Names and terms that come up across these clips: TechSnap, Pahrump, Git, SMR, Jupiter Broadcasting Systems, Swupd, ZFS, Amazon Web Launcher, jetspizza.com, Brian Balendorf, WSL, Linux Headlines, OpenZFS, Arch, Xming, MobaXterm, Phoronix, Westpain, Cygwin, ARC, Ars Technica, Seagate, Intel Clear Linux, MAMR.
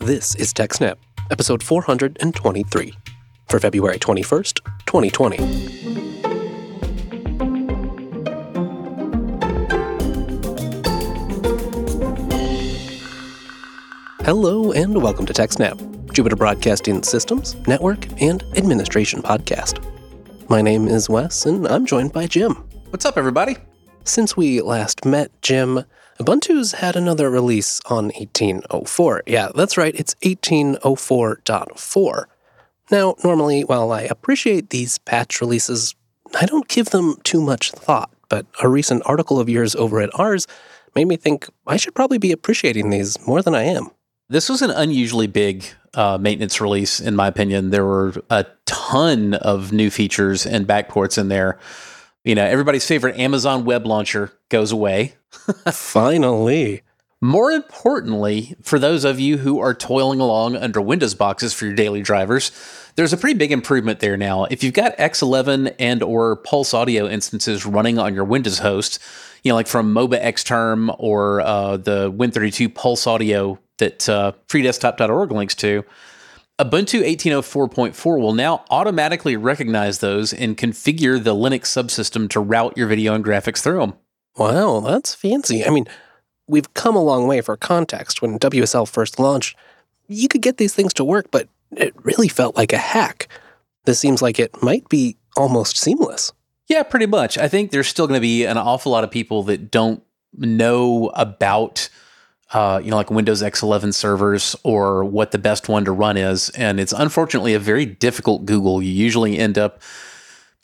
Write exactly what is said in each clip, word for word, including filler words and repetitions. This is TechSnap, episode four hundred twenty-three, for February twenty-first, twenty twenty. Hello and welcome to TechSnap, Jupiter Broadcasting Systems, Network, and Administration Podcast. My name is Wes, and I'm joined by Jim. What's up, everybody? Since we last met, Jim, Ubuntu's had another release on eighteen oh four. Yeah, that's right, it's eighteen oh four point four. Now, normally, while I appreciate these patch releases, I don't give them too much thought, but a recent article of yours over at Ars made me think I should probably be appreciating these more than I am. This was an unusually big uh, maintenance release, in my opinion. There were a ton of new features and backports in there. You know, everybody's favorite Amazon Web Launcher goes away. Finally. More importantly, for those of you who are toiling along under Windows boxes for your daily drivers, there's a pretty big improvement there now. If you've got X eleven and or Pulse Audio instances running on your Windows host, you know, like from MobaXterm or uh, the Win thirty-two Pulse Audio that uh, free desktop dot org links to, Ubuntu eighteen oh four point four will now automatically recognize those and configure the Linux subsystem to route your video and graphics through them. Wow, that's fancy. I mean, we've come a long way. For context, when W S L first launched, you could get these things to work, but it really felt like a hack. This seems like it might be almost seamless. Yeah, pretty much. I think there's still going to be an awful lot of people that don't know about Uh, you know, like Windows X eleven servers or what the best one to run is. And it's unfortunately a very difficult Google. You usually end up,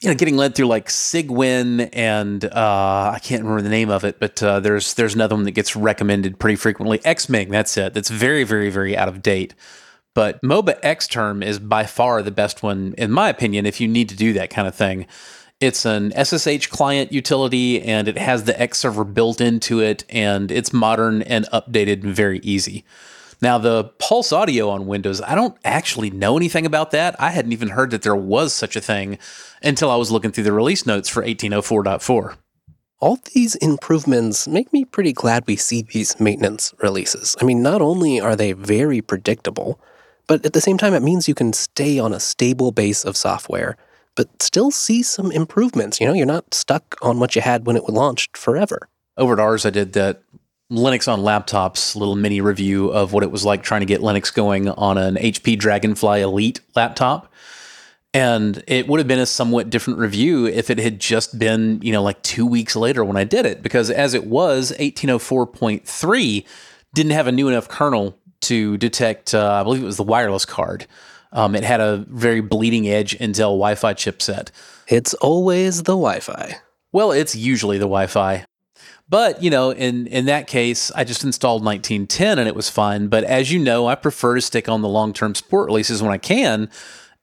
you know, getting led through like Cygwin and uh, I can't remember the name of it, but uh, there's there's another one that gets recommended pretty frequently. Xming, that's it. That's very, very, very out of date. But MobaXterm is by far the best one, in my opinion, if you need to do that kind of thing. It's an S S H client utility, and it has the X server built into it, and it's modern and updated and very easy. Now, the Pulse Audio on Windows, I don't actually know anything about that. I hadn't even heard that there was such a thing until I was looking through the release notes for eighteen oh four point four. All these improvements make me pretty glad we see these maintenance releases. I mean, not only are they very predictable, but at the same time, it means you can stay on a stable base of software but still see some improvements. You know, you're not stuck on what you had when it launched forever. Over at Ars, I did that Linux on Laptops little mini review of what it was like trying to get Linux going on an H P Dragonfly Elite laptop. And it would have been a somewhat different review if it had just been, you know, like two weeks later when I did it, because as it was, eighteen oh four point three didn't have a new enough kernel to detect, uh, I believe it was the wireless card. Um, it had a very bleeding edge Intel Wi-Fi chipset. It's always the Wi-Fi. Well, it's usually the Wi-Fi. But, you know, in, in that case, I just installed nineteen ten and it was fine. But as you know, I prefer to stick on the long-term support releases when I can.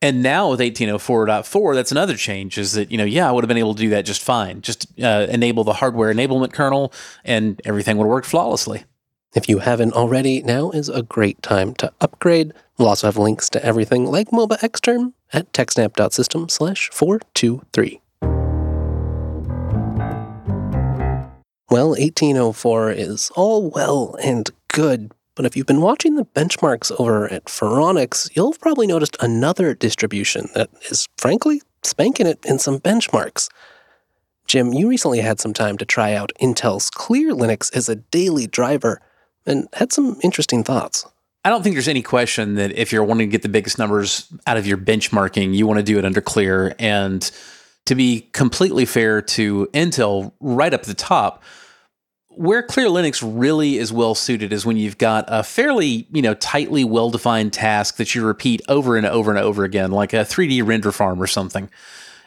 And now with eighteen oh four point four, that's another change is that, you know, yeah, I would have been able to do that just fine. Just uh, enable the hardware enablement kernel and everything would work flawlessly. If you haven't already, now is a great time to upgrade. We'll also have links to everything like MobaXterm at techsnap.system slash 423. Well, eighteen oh four is all well and good, but if you've been watching the benchmarks over at Phoronix, you'll have probably noticed another distribution that is, frankly, spanking it in some benchmarks. Jim, you recently had some time to try out Intel's Clear Linux as a daily driver and had some interesting thoughts. I don't think there's any question that if you're wanting to get the biggest numbers out of your benchmarking, you want to do it under Clear. And to be completely fair to Intel, right up the top, where Clear Linux really is well suited is when you've got a fairly, you know, tightly well-defined task that you repeat over and over and over again, like a three D render farm or something.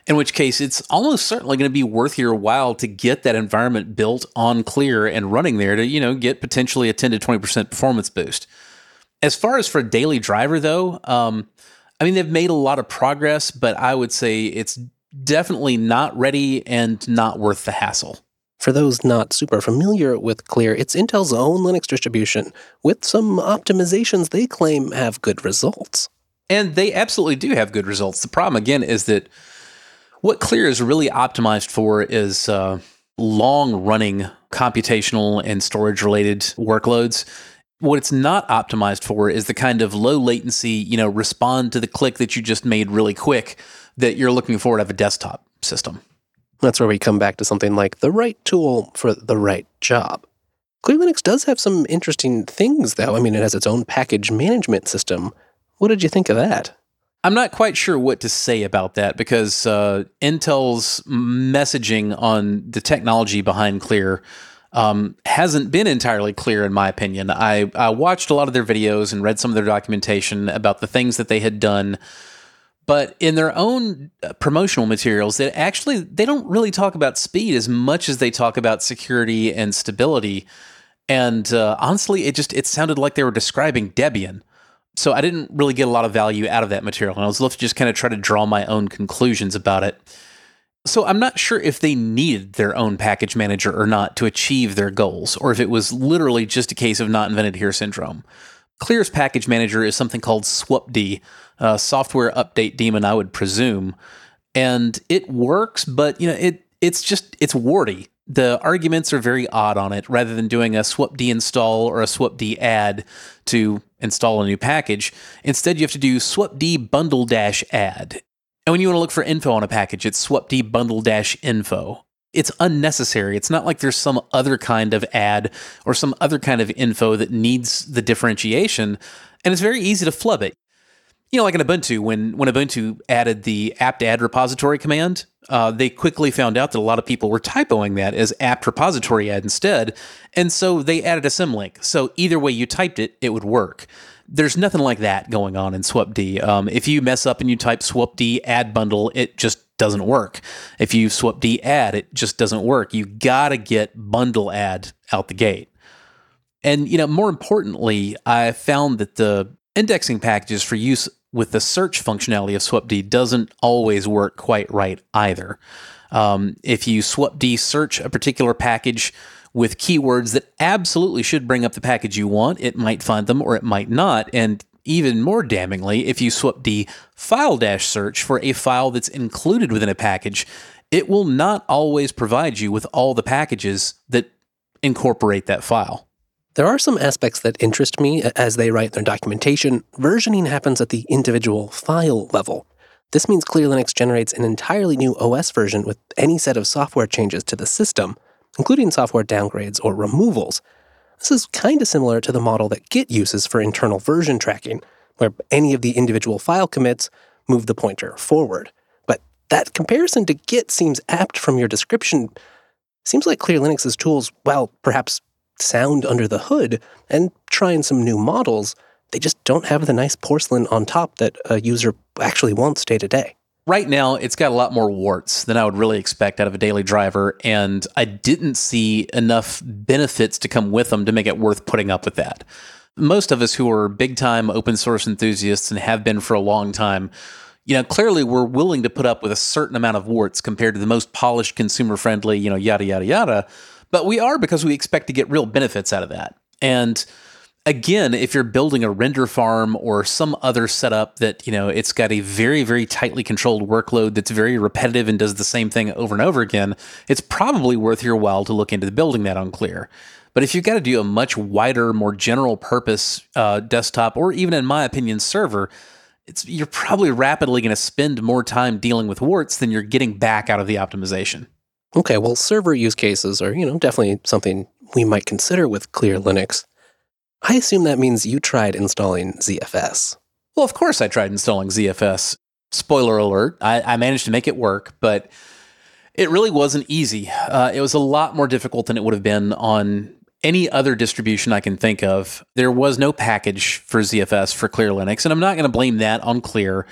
In which case, it's almost certainly going to be worth your while to get that environment built on Clear and running there to, you know, get potentially a ten to twenty percent performance boost. As far as for daily driver, though, um, I mean, they've made a lot of progress, but I would say it's definitely not ready and not worth the hassle. For those not super familiar with Clear, it's Intel's own Linux distribution with some optimizations they claim have good results. And they absolutely do have good results. The problem, again, is that what Clear is really optimized for is uh, long-running computational and storage-related workloads. What it's not optimized for is the kind of low latency, you know, respond to the click that you just made really quick that you're looking for out of a desktop system. That's where we come back to something like the right tool for the right job. Clear Linux does have some interesting things, though. I mean, it has its own package management system. What did you think of that? I'm not quite sure what to say about that because uh, Intel's messaging on the technology behind Clear um, hasn't been entirely clear, in my opinion. I, I watched a lot of their videos and read some of their documentation about the things that they had done. But in their own promotional materials, they actually they don't really talk about speed as much as they talk about security and stability. And uh, honestly, it just it sounded like they were describing Debian. So I didn't really get a lot of value out of that material. And I was left to just kind of try to draw my own conclusions about it. So I'm not sure if they needed their own package manager or not to achieve their goals, or if it was literally just a case of not invented here syndrome. Clear's package manager is something called Swupd, uh, software update daemon, I would presume, and it works. But you know, it it's just it's warty. The arguments are very odd on it. Rather than doing a Swupd install or a Swupd add to install a new package, instead you have to do Swupd bundle dash add. And when you want to look for info on a package, it's Swupd bundle dash info. It's unnecessary. It's not like there's some other kind of ad or some other kind of info that needs the differentiation, and it's very easy to flub it. You know, like in Ubuntu, when, when Ubuntu added the apt-add repository command, uh, they quickly found out that a lot of people were typoing that as apt repository add instead, and so they added a symlink. So either way you typed it, it would work. There's nothing like that going on in Swupd. Um, if you mess up and you type Swupd add bundle, it just doesn't work. If you Swupd add, it just doesn't work. You gotta get bundle add out the gate. And you know, more importantly, I found that the indexing packages for use with the search functionality of Swupd doesn't always work quite right either. Um, if you Swupd search a particular package with keywords that absolutely should bring up the package you want, it might find them or it might not. And even more damningly, if you Swupd file-search for a file that's included within a package, it will not always provide you with all the packages that incorporate that file. There are some aspects that interest me as they write their documentation. Versioning happens at the individual file level. This means Clear Linux generates an entirely new O S version with any set of software changes to the system, including software downgrades or removals. This is kind of similar to the model that Git uses for internal version tracking, where any of the individual file commits move the pointer forward. But that comparison to Git seems apt from your description. Seems like Clear Linux's tools, while perhaps sound under the hood and trying some new models, they just don't have the nice porcelain on top that a user actually wants day to day. Right now, it's got a lot more warts than I would really expect out of a daily driver, and I didn't see enough benefits to come with them to make it worth putting up with that. Most of us who are big-time open source enthusiasts and have been for a long time, you know, clearly we're willing to put up with a certain amount of warts compared to the most polished, consumer-friendly, you know, yada, yada, yada, but we are because we expect to get real benefits out of that. And again, if you're building a render farm or some other setup that, you know, it's got a very, very tightly controlled workload that's very repetitive and does the same thing over and over again, it's probably worth your while to look into building that on Clear. But if you've got to do a much wider, more general purpose uh, desktop, or even in my opinion, server, it's, you're probably rapidly going to spend more time dealing with warts than you're getting back out of the optimization. Okay, well, server use cases are, you know, definitely something we might consider with Clear Linux. I assume that means you tried installing Z F S. Well, of course I tried installing Z F S. Spoiler alert, I, I managed to make it work, but it really wasn't easy. Uh, it was a lot more difficult than it would have been on any other distribution I can think of. There was no package for Z F S for Clear Linux, and I'm not going to blame that on Clear,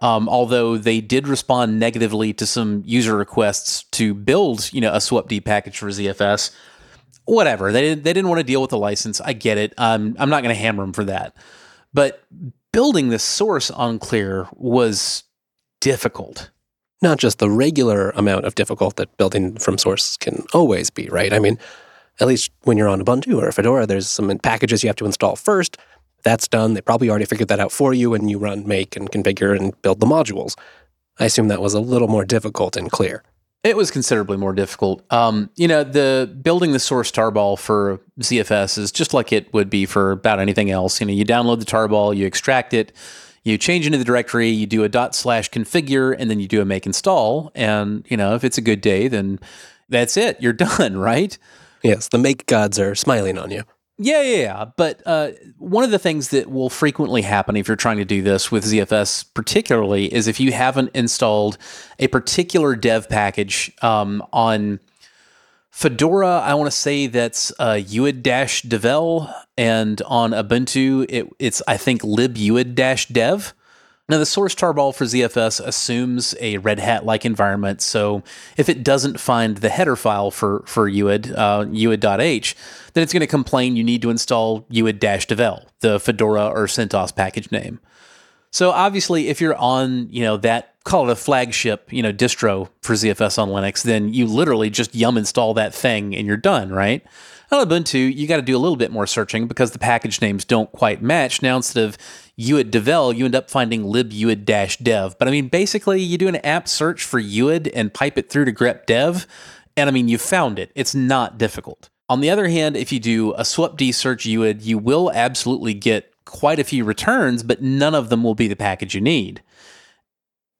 um, although they did respond negatively to some user requests to build, you know, a Swupd package for Z F S. Whatever, they didn't, they didn't want to deal with the license. I get it. Um, I'm not going to hammer them for that. But building the source on Clear was difficult. Not just the regular amount of difficult that building from source can always be, right? I mean, at least when you're on Ubuntu or Fedora, there's some packages you have to install first. That's done. They probably already figured that out for you, and you run, make, and configure, and build the modules. I assume that was a little more difficult in Clear. It was considerably more difficult. Um, you know, the building the source tarball for Z F S is just like it would be for about anything else. You know, you download the tarball, you extract it, you change into the directory, you do a dot slash configure, and then you do a make install. And, you know, if it's a good day, then that's it. You're done, right? Yes, the make gods are smiling on you. Yeah, yeah, yeah. But uh, one of the things that will frequently happen if you're trying to do this with Z F S particularly is if you haven't installed a particular dev package um, on Fedora, I want to say that's uh, uid-devel, and on Ubuntu, it, it's, I think, libuid-dev. Now, the source tarball for Z F S assumes a Red Hat-like environment, so if it doesn't find the header file for, for uid, uh, uid.h, then it's going to complain you need to install uid-devel, the Fedora or CentOS package name. So obviously, if you're on, you know, that, call it a flagship, you know, distro for Z F S on Linux, then you literally just yum install that thing and you're done, right? On Ubuntu, you got to do a little bit more searching because the package names don't quite match. Now, instead of uid-devel, you end up finding libuid-dev. But I mean, basically, you do an apt search for uid and pipe it through to grep-dev, and I mean, you found it. It's not difficult. On the other hand, if you do a Swupd search uid, you will absolutely get quite a few returns, but none of them will be the package you need.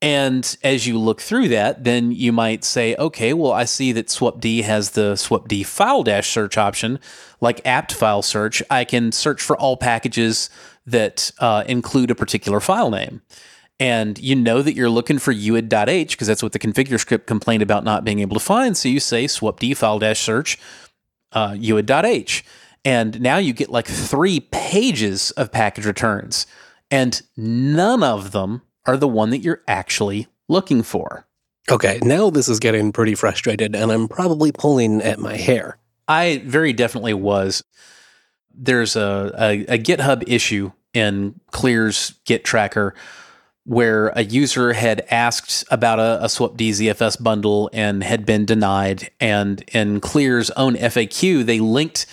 And as you look through that, then you might say, okay, well, I see that Swupd has the Swupd file-search option, like apt file search. I can search for all packages that uh, include a particular file name. And you know that you're looking for uid.h because that's what the configure script complained about not being able to find. So you say Swupd file-search uh, uid.h. And now you get like three pages of package returns, and none of them are the one that you're actually looking for. Okay, now this is getting pretty frustrated, and I'm probably pulling at my hair. I very definitely was. There's a, a, a GitHub issue in Clear's Git tracker where a user had asked about a, a Swupd Z F S bundle and had been denied. And in Clear's own F A Q, they linked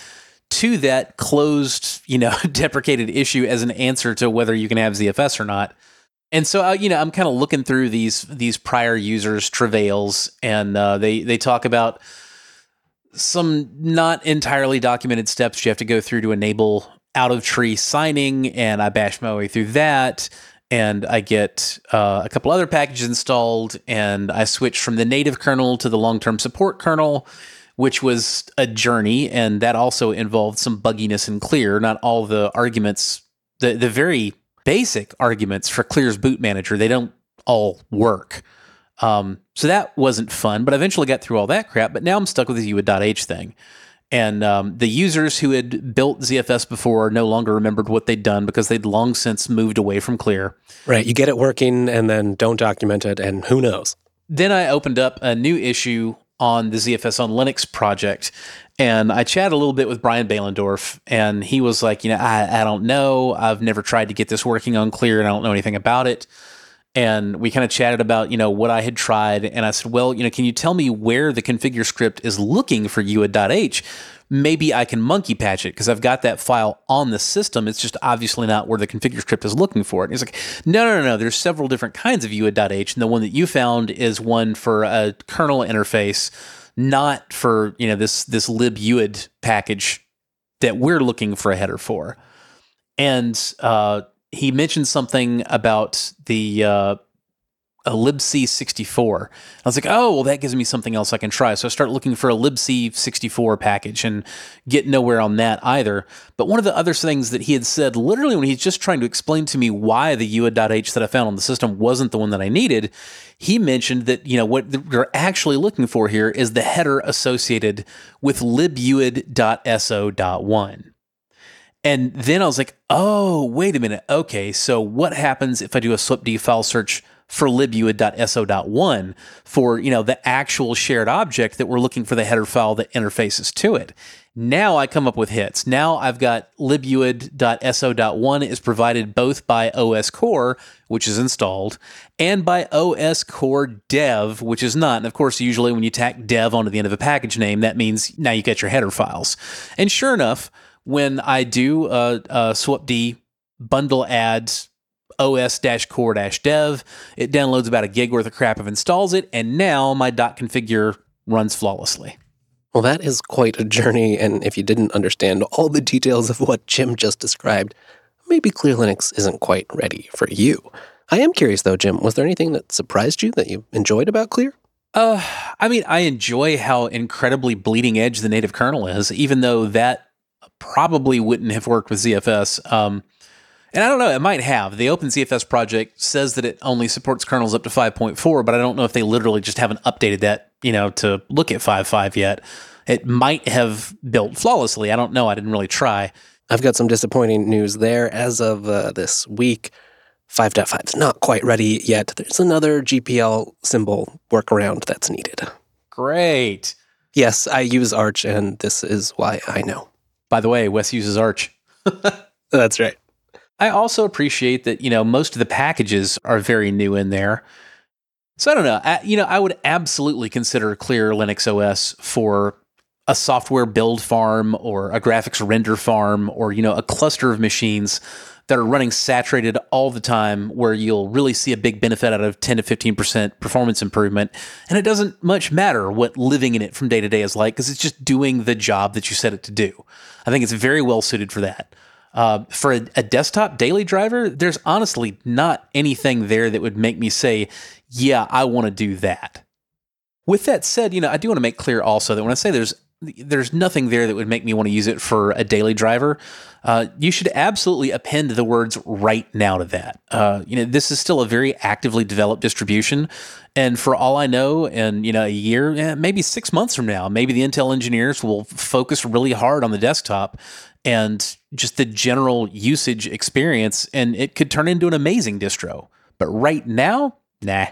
to that closed, you know, deprecated issue as an answer to whether you can have Z F S or not. And so, uh, you know, I'm kind of looking through these these prior users' travails, and uh, they they talk about some not entirely documented steps you have to go through to enable out-of-tree signing, and I bash my way through that, and I get uh, a couple other packages installed, and I switch from the native kernel to the long-term support kernel, which was a journey, and that also involved some bugginess in Clear. Not all the arguments, the the very... basic arguments for Clear's boot manager, they don't all work. Um, so that wasn't fun, but I eventually got through all that crap, but now I'm stuck with the uid.h thing. And um, the users who had built Z F S before no longer remembered what they'd done because they'd long since moved away from Clear. Right, you get it working and then don't document it, and who knows? Then I opened up a new issue on the Z F S on Linux project, and I chatted a little bit with Brian Balendorf, and he was like, you know, I, I don't know. I've never tried to get this working on Clear, and I don't know anything about it. And we kind of chatted about, you know, what I had tried, and I said, well, you know, can you tell me where the configure script is looking for uid.h? Maybe I can monkey patch it because I've got that file on the system. It's just obviously not where the configure script is looking for it. And he's like, no, no, no, no. There's several different kinds of uid.h, and the one that you found is one for a kernel interface, not for, you know, this this libuid package that we're looking for a header for. And uh, he mentioned something about the uh, a libc sixty-four. I was like, oh, well, that gives me something else I can try. So I start looking for a libc sixty-four package and get nowhere on that either. But one of the other things that he had said, literally when he's just trying to explain to me why the uid.h that I found on the system wasn't the one that I needed, he mentioned that, you know, what you're actually looking for here is the header associated with libuid.so.1. And then I was like, oh, wait a minute. Okay, so what happens if I do a Swupd file search for libuid.so.1 for, you know, the actual shared object that we're looking for the header file that interfaces to it? Now I come up with hits. Now I've got libuid.so.1 is provided both by O S Core, which is installed, and by O S Core Dev, which is not. And of course, usually when you tack dev onto the end of a package name, that means now you get your header files. And sure enough, when I do a, a Swupd bundle add os-core-dev. It downloads about a gig worth of crap and installs it, and now my .configure runs flawlessly. Well, that is quite a journey, and if you didn't understand all the details of what Jim just described, maybe Clear Linux isn't quite ready for you. I am curious, though, Jim, was there anything that surprised you that you enjoyed about Clear? Uh, I mean, I enjoy how incredibly bleeding edge the native kernel is, even though that probably wouldn't have worked with Z F S. Um, and I don't know, it might have. The OpenZFS project says that it only supports kernels up to five point four, but I don't know if they literally just haven't updated that, you know, to look at five point five yet. It might have built flawlessly. I don't know. I didn't really try. I've got some disappointing news there. As of uh, this week, five point five is not quite ready yet. There's another G P L symbol workaround that's needed. Great. Yes, I use Arch, and this is why I know. By the way, Wes uses Arch. That's right. I also appreciate that, you know, most of the packages are very new in there. So I don't know. I, you know, I would absolutely consider Clear Linux O S for a software build farm or a graphics render farm or, you know, a cluster of machines that are running saturated all the time where you'll really see a big benefit out of ten to fifteen percent performance improvement. And it doesn't much matter what living in it from day to day is like because it's just doing the job that you set it to do. I think it's very well suited for that. Uh, for a, a desktop daily driver, there's honestly not anything there that would make me say, yeah, I want to do that. With that said, you know, I do want to make clear also that when I say there's There's nothing there that would make me want to use it for a daily driver. Uh, you should absolutely append the words right now to that. Uh, you know, this is still a very actively developed distribution. And for all I know, in you know, a year, maybe six months from now, maybe the Intel engineers will focus really hard on the desktop and just the general usage experience. And it could turn into an amazing distro. But right now, nah.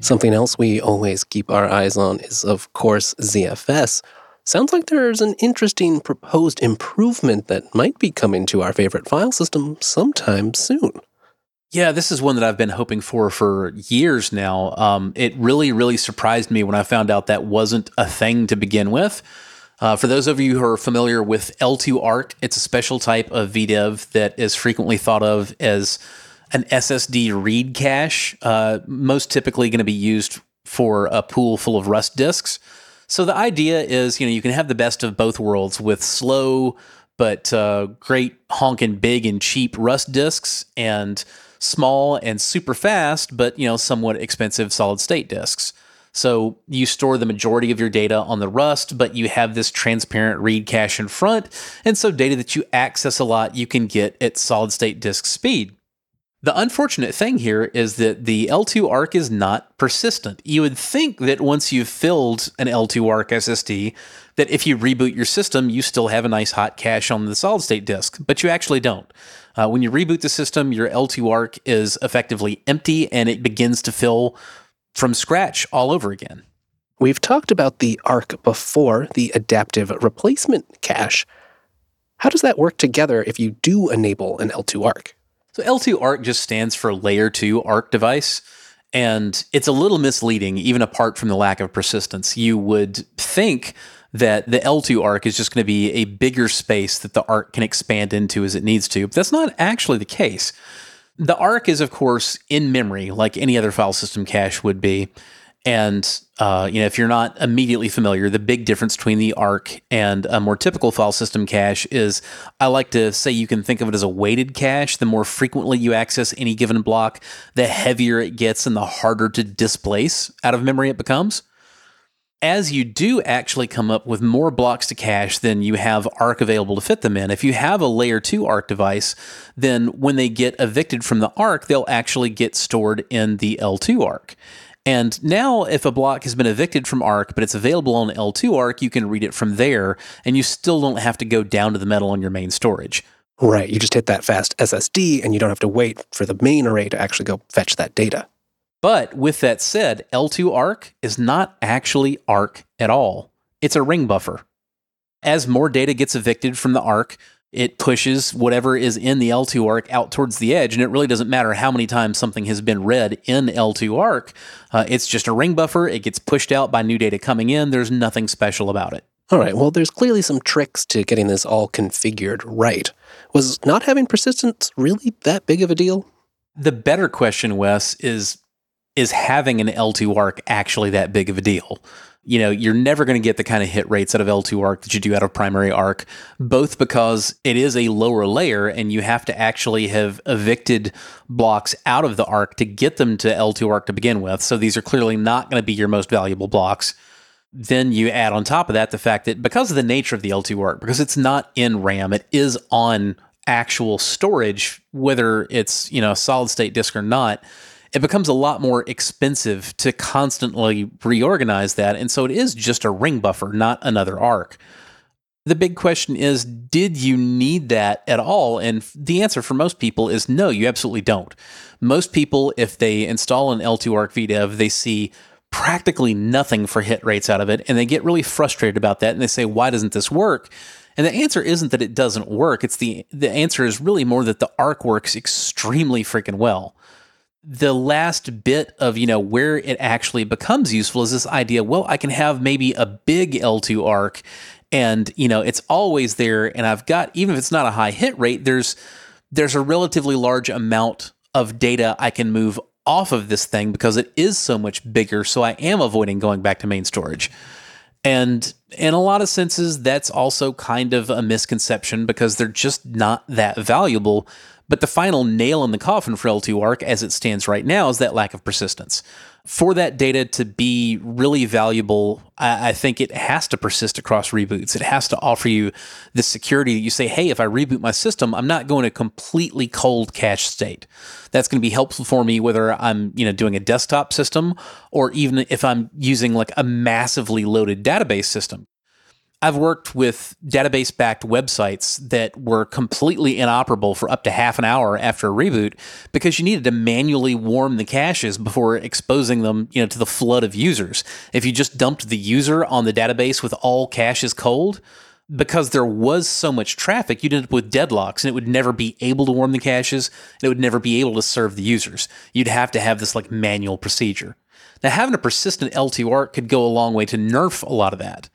Something else we always keep our eyes on is, of course, Z F S. Sounds like there's an interesting proposed improvement that might be coming to our favorite file system sometime soon. Yeah, this is one that I've been hoping for for years now. Um, it really, really surprised me when I found out that wasn't a thing to begin with. Uh, for those of you who are familiar with L two A R C, it's a special type of V DEV that is frequently thought of as an S S D read cache, uh, most typically going to be used for a pool full of Rust disks. So the idea is, you know, you can have the best of both worlds with slow but uh, great honking big and cheap Rust disks and small and super fast but, you know, somewhat expensive solid-state disks. So you store the majority of your data on the Rust, but you have this transparent read cache in front, and so data that you access a lot you can get at solid-state disk speed. The unfortunate thing here is that the L two A R C is not persistent. You would think that once you've filled an L two A R C S S D, that if you reboot your system, you still have a nice hot cache on the solid-state disk, but you actually don't. Uh, when you reboot the system, your L two A R C is effectively empty, and it begins to fill from scratch all over again. We've talked about the A R C before, the adaptive replacement cache. How does that work together if you do enable an L two A R C? So L two A R C just stands for Layer two A R C device, and it's a little misleading, even apart from the lack of persistence. You would think that the L two A R C is just going to be a bigger space that the A R C can expand into as it needs to, but that's not actually the case. The A R C is, of course, in memory, like any other file system cache would be, and uh, you know, if you're not immediately familiar, the big difference between the A R C and a more typical file system cache is, I like to say you can think of it as a weighted cache. The more frequently you access any given block, the heavier it gets and the harder to displace out of memory it becomes. As you do actually come up with more blocks to cache than you have A R C available to fit them in, if you have a Layer two A R C device, then when they get evicted from the A R C, they'll actually get stored in the L two A R C. And now if a block has been evicted from A R C, but it's available on L two A R C, you can read it from there, and you still don't have to go down to the metal on your main storage. Right, you just hit that fast S S D, and you don't have to wait for the main array to actually go fetch that data. But with that said, L two A R C is not actually A R C at all. It's a ring buffer. As more data gets evicted from the A R C, it pushes whatever is in the L two ARC out towards the edge, and it really doesn't matter how many times something has been read in L two ARC. Uh, it's just a ring buffer. It gets pushed out by new data coming in. There's nothing special about it. All right, well, there's clearly some tricks to getting this all configured right. Was not having persistence really that big of a deal? The better question, Wes, is, is having an L two ARC actually that big of a deal? You know, you're never going to get the kind of hit rates out of L two ARC that you do out of primary ARC, both because it is a lower layer and you have to actually have evicted blocks out of the ARC to get them to L two ARC to begin with. So these are clearly not going to be your most valuable blocks. Then you add on top of that the fact that because of the nature of the L two ARC, because it's not in RAM, it is on actual storage, whether it's, you know, a solid state disk or not, it becomes a lot more expensive to constantly reorganize that. And so it is just a ring buffer, not another ARC. The big question is, did you need that at all? And the answer for most people is no, you absolutely don't. Most people, if they install an L two ARC V DEV, they see practically nothing for hit rates out of it. And they get really frustrated about that. And they say, why doesn't this work? And the answer isn't that it doesn't work. It's the, the answer is really more that the ARC works extremely freaking well. The last bit of, you know, where it actually becomes useful is this idea, well, I can have maybe a big L two ARC and, you know, it's always there. And I've got, even if it's not a high hit rate, there's, there's a relatively large amount of data I can move off of this thing because it is so much bigger. So I am avoiding going back to main storage. And in a lot of senses, that's also kind of a misconception because they're just not that valuable. But the final nail in the coffin for L two ARC as it stands right now is that lack of persistence. For that data to be really valuable, I, I think it has to persist across reboots. It has to offer you the security that you say, hey, if I reboot my system, I'm not going to completely cold cache state. That's going to be helpful for me whether I'm, you know, doing a desktop system or even if I'm using like a massively loaded database system. I've worked with database-backed websites that were completely inoperable for up to half an hour after a reboot because you needed to manually warm the caches before exposing them, you know, to the flood of users. If you just dumped the user on the database with all caches cold, because there was so much traffic, you'd end up with deadlocks and it would never be able to warm the caches and it would never be able to serve the users. You'd have to have this like manual procedure. Now, having a persistent L two ARC could go a long way to nerf a lot of that.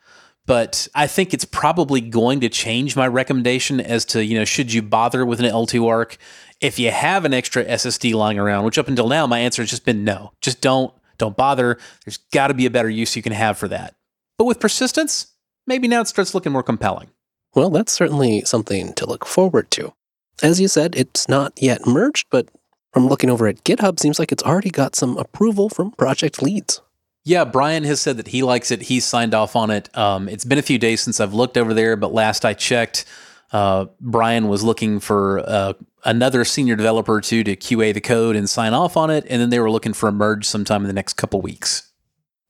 But I think it's probably going to change my recommendation as to, you know, should you bother with an L two ARC if you have an extra S S D lying around, which up until now, my answer has just been no. Just don't, don't bother. There's got to be a better use you can have for that. But with persistence, maybe now it starts looking more compelling. Well, that's certainly something to look forward to. As you said, it's not yet merged, but from looking over at GitHub, seems like it's already got some approval from project leads. Yeah, Brian has said that he likes it. He's signed off on it. Um, it's been a few days since I've looked over there, but last I checked, uh, Brian was looking for uh, another senior developer too to Q A the code and sign off on it, and then they were looking for a merge sometime in the next couple weeks.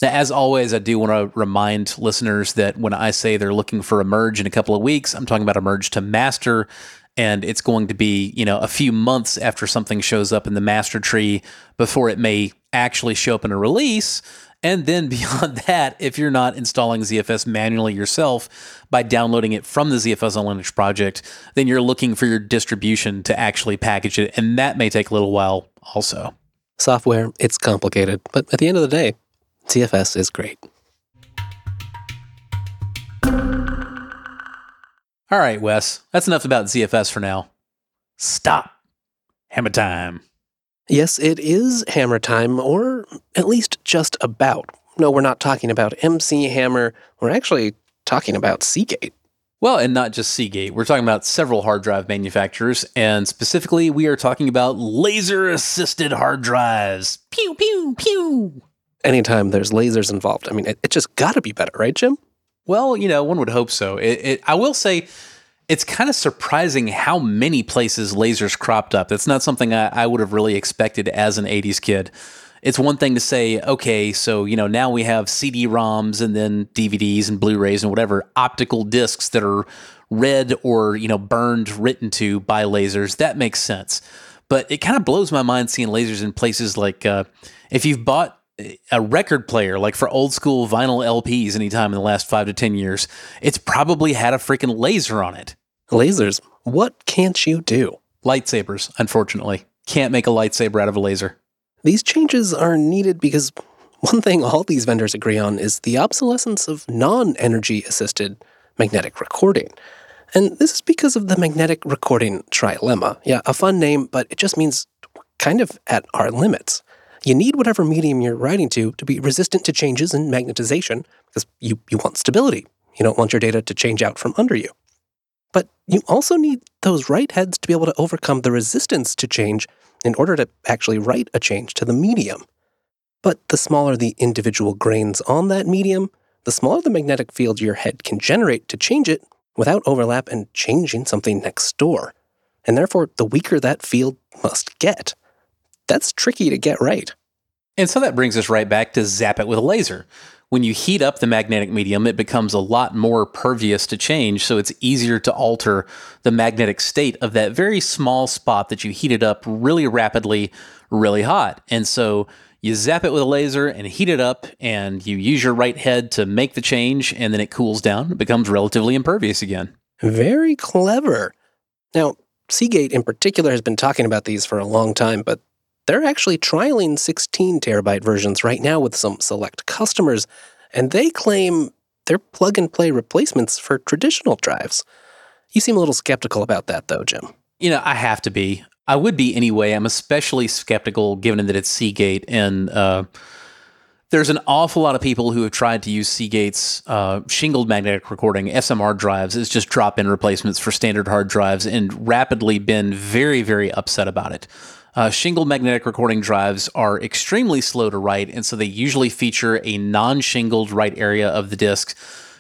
Now, as always, I do want to remind listeners that when I say they're looking for a merge in a couple of weeks, I'm talking about a merge to master. And it's going to be, you know, a few months after something shows up in the master tree before it may actually show up in a release. And then beyond that, if you're not installing Z F S manually yourself by downloading it from the Z F S on Linux project, then you're looking for your distribution to actually package it. And that may take a little while also. Software, it's complicated. But at the end of the day, Z F S is great. All right, Wes, that's enough about Z F S for now. Stop. Hammer time. Yes, it is hammer time, or at least just about. No, we're not talking about M C Hammer. We're actually talking about Seagate. Well, and not just Seagate. We're talking about several hard drive manufacturers, and specifically, we are talking about laser-assisted hard drives. Pew, pew, pew. Anytime there's lasers involved, I mean, it, it just got to be better, right, Jim? Well, you know, one would hope so. It, it, I will say it's kind of surprising how many places lasers cropped up. That's not something I, I would have really expected as an eighties kid. It's one thing to say, okay, so, you know, now we have C D ROMs and then D V Ds and Blu-rays and whatever optical discs that are read or, you know, burned, written to by lasers. That makes sense. But it kind of blows my mind seeing lasers in places like uh, if you've bought a record player, like for old school vinyl L Ps anytime in the last five to ten years, it's probably had a freaking laser on it. Lasers What can't you do? Lightsabers, unfortunately. Can't make a lightsaber out of a laser. These changes are needed because one thing all these vendors agree on is the obsolescence of non-energy-assisted magnetic recording. And this is because of the magnetic recording trilemma. Yeah, a fun name, but it just means we're kind of at our limits. You need whatever medium you're writing to to be resistant to changes in magnetization because you, you want stability. You don't want your data to change out from under you. But you also need those write heads to be able to overcome the resistance to change in order to actually write a change to the medium. But the smaller the individual grains on that medium, the smaller the magnetic field your head can generate to change it without overlap and changing something next door. And therefore, the weaker that field must get. That's tricky to get right. And so that brings us right back to zap it with a laser. When you heat up the magnetic medium, it becomes a lot more pervious to change, so it's easier to alter the magnetic state of that very small spot that you heated up really rapidly, really hot. And so you zap it with a laser and heat it up, and you use your right head to make the change, and then it cools down. It becomes relatively impervious again. Very clever. Now, Seagate in particular has been talking about these for a long time, but they're actually trialing sixteen terabyte versions right now with some select customers, and they claim they're plug-and-play replacements for traditional drives. You seem a little skeptical about that, though, Jim. You know, I have to be. I would be anyway. I'm especially skeptical given that it's Seagate, and uh, there's an awful lot of people who have tried to use Seagate's uh, shingled magnetic recording, S M R drives, as just drop-in replacements for standard hard drives, and rapidly been very, very upset about it. Uh, shingled magnetic recording drives are extremely slow to write, and so they usually feature a non-shingled write area of the disk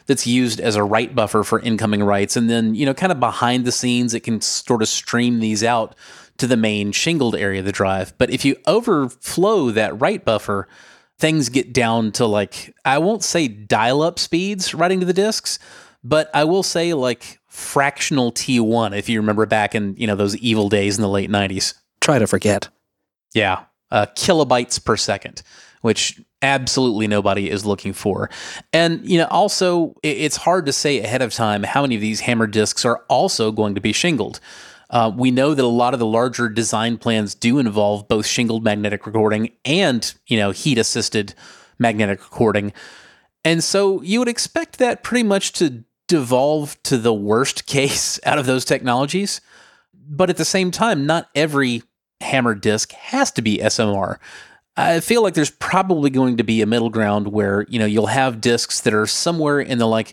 that's used as a write buffer for incoming writes. And then, you know, kind of behind the scenes, it can sort of stream these out to the main shingled area of the drive. But if you overflow that write buffer, things get down to, like, I won't say dial-up speeds writing to the disks, but I will say, like, fractional T one, if you remember back in, you know, those evil days in the late nineties. Try to forget. Yeah, uh, kilobytes per second, which absolutely nobody is looking for. And, you know, also, it's hard to say ahead of time how many of these HAMR disks are also going to be shingled. Uh, we know that a lot of the larger design plans do involve both shingled magnetic recording and, you know, heat-assisted magnetic recording. And so you would expect that pretty much to devolve to the worst case out of those technologies. But at the same time, not every HAMR disk has to be S M R. I feel like there's probably going to be a middle ground where, you know, you'll have disks that are somewhere in the, like,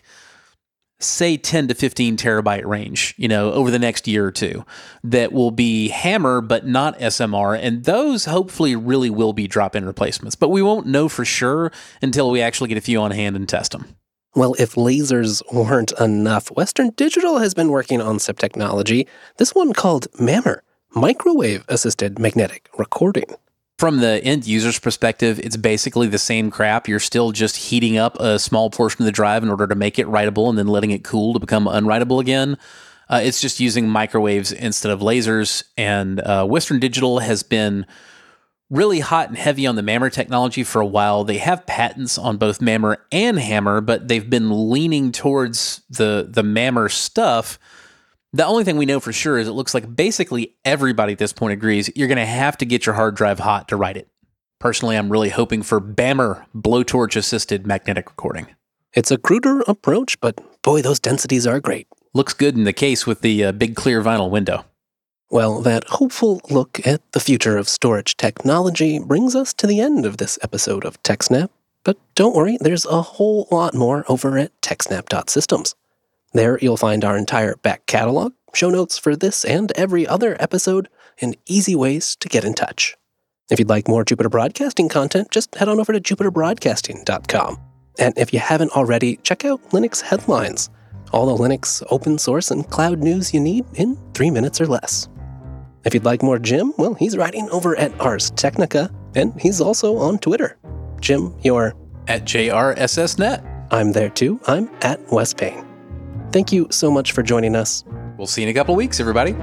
say ten to fifteen terabyte range, you know, over the next year or two that will be HAMR, but not S M R. And those hopefully really will be drop-in replacements, but we won't know for sure until we actually get a few on hand and test them. Well, if lasers weren't enough, Western Digital has been working on some technology, this one called MAMR, Microwave-Assisted Magnetic Recording. From the end user's perspective, it's basically the same crap. You're still just heating up a small portion of the drive in order to make it writable and then letting it cool to become unwritable again. Uh, it's just using microwaves instead of lasers, and uh, Western Digital has been really hot and heavy on the MAMR technology for a while. They have patents on both MAMR and HAMR, but they've been leaning towards the, the MAMR stuff. The only thing we know for sure is it looks like basically everybody at this point agrees you're going to have to get your hard drive hot to write it. Personally, I'm really hoping for BAMR, blowtorch-assisted magnetic recording. It's a cruder approach, but boy, those densities are great. Looks good in the case with the uh, big clear vinyl window. Well, that hopeful look at the future of storage technology brings us to the end of this episode of TechSnap. But don't worry, there's a whole lot more over at TechSnap dot systems. There you'll find our entire back catalog, show notes for this and every other episode, and easy ways to get in touch. If you'd like more Jupiter Broadcasting content, just head on over to jupiter broadcasting dot com. And if you haven't already, check out Linux Headlines. All the Linux, open source, and cloud news you need in three minutes or less. If you'd like more Jim, well, he's writing over at Ars Technica, and he's also on Twitter. Jim, you're at J R S S net. I'm there too. I'm at Westpain. Thank you so much for joining us. We'll see you in a couple of weeks, everybody.